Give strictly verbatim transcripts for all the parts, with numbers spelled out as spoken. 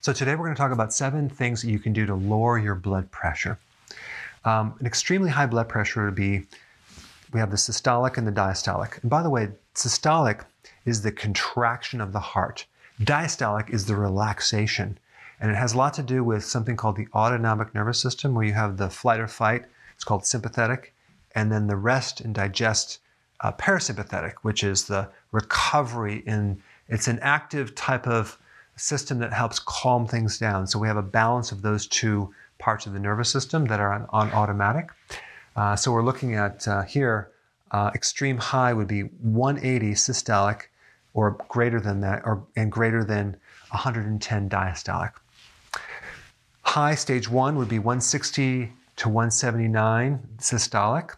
So today we're going to talk about seven things that you can do to lower your blood pressure. Um, an extremely high blood pressure would be, we have the systolic and the diastolic. And by the way, systolic is the contraction of the heart. Diastolic is the relaxation. And it has a lot to do with something called the autonomic nervous system, where you have the flight or fight, it's called sympathetic, and then the rest and digest uh, parasympathetic, which is the recovery in, it's an active type of system that helps calm things down. So we have a balance of those two parts of the nervous system that are on, on automatic. Uh, so we're looking at uh, here, uh, extreme high would be one eighty systolic or greater than that, or and greater than one hundred ten diastolic. High stage one would be one sixty to one seventy-nine systolic,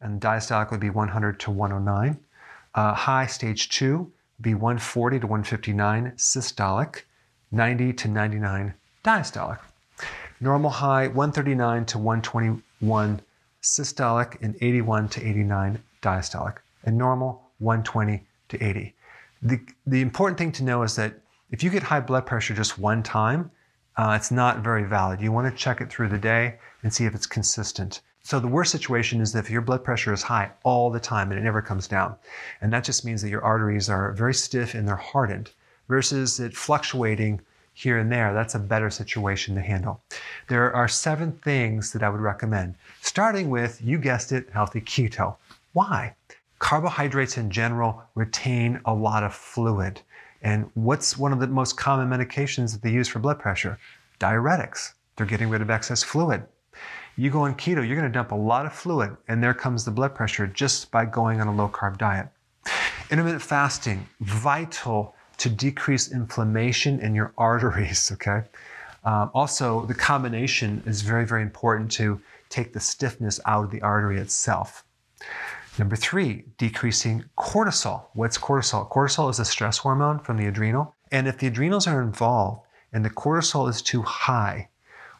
and diastolic would be one hundred to one oh nine. Uh, high stage two be one forty to one fifty-nine systolic, ninety to ninety-nine diastolic. Normal high, one thirty-nine to one twenty-one systolic and eighty-one to eighty-nine diastolic. And normal, one twenty to eighty. The, the important thing to know is that if you get high blood pressure just one time, uh, it's not very valid. You want to check it through the day and see if it's consistent. So the worst situation is that if your blood pressure is high all the time and it never comes down. And that just means that your arteries are very stiff and they're hardened versus it fluctuating here and there. That's a better situation to handle. There are seven things that I would recommend, starting with, you guessed it, healthy keto. Why? Carbohydrates in general retain a lot of fluid. And what's one of the most common medications that they use for blood pressure? Diuretics. They're getting rid of excess fluid. You go on keto, you're going to dump a lot of fluid, and there comes the blood pressure just by going on a low-carb diet. Intermittent fasting, vital to decrease inflammation in your arteries, okay? Um, also, the combination is very, very important to take the stiffness out of the artery itself. Number three, decreasing cortisol. What's cortisol? Cortisol is a stress hormone from the adrenal, and if the adrenals are involved and the cortisol is too high,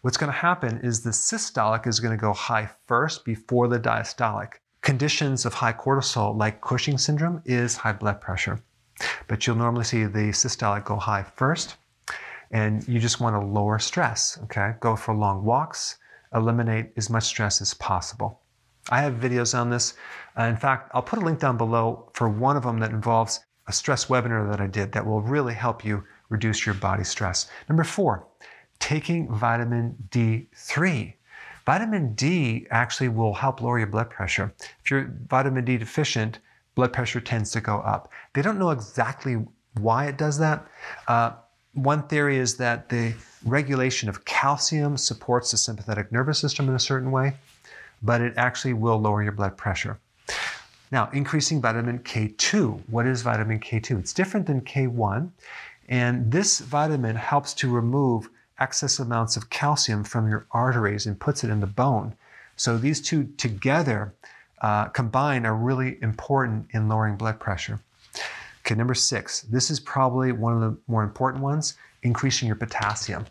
what's going to happen is the systolic is going to go high first before the diastolic. Conditions of high cortisol, like Cushing syndrome, is high blood pressure. But you'll normally see the systolic go high first, and you just want to lower stress, okay? Go for long walks, eliminate as much stress as possible. I have videos on this. Uh, in fact, I'll put a link down below for one of them that involves a stress webinar that I did that will really help you reduce your body stress. Number four, taking vitamin D three. Vitamin D actually will help lower your blood pressure. If you're vitamin D deficient, blood pressure tends to go up. They don't know exactly why it does that, uh, One theory is that the regulation of calcium supports the sympathetic nervous system in a certain way, but it actually will lower your blood pressure. Now, increasing vitamin K two. What is vitamin K two? It's different than K one, and this vitamin helps to remove excess amounts of calcium from your arteries and puts it in the bone. So these two together, uh, combined, are really important in lowering blood pressure. Okay, number six. This is probably one of the more important ones, increasing your potassium.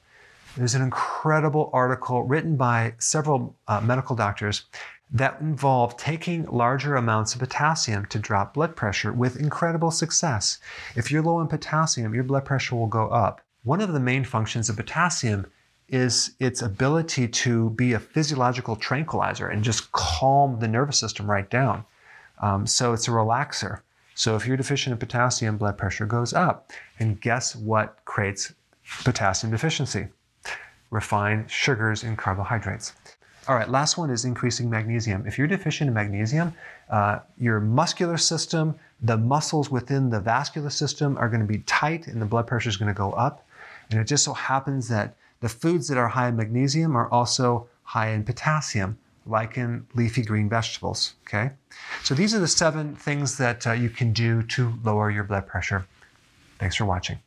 There's an incredible article written by several uh, medical doctors that involve taking larger amounts of potassium to drop blood pressure with incredible success. If you're low in potassium, your blood pressure will go up. One of the main functions of potassium is its ability to be a physiological tranquilizer and just calm the nervous system right down. Um, so it's a relaxer. So if you're deficient in potassium, blood pressure goes up. And guess what creates potassium deficiency? Refined sugars and carbohydrates. All right, last one is increasing magnesium. If you're deficient in magnesium, uh, your muscular system, the muscles within the vascular system are going to be tight and the blood pressure is going to go up. And it just so happens that the foods that are high in magnesium are also high in potassium, like in leafy green vegetables, okay? So these are the seven things that uh, you can do to lower your blood pressure. Thanks for watching.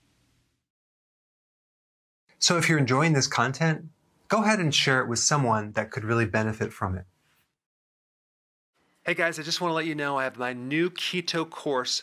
So if you're enjoying this content, go ahead and share it with someone that could really benefit from it. Hey guys, I just want to let you know I have my new keto course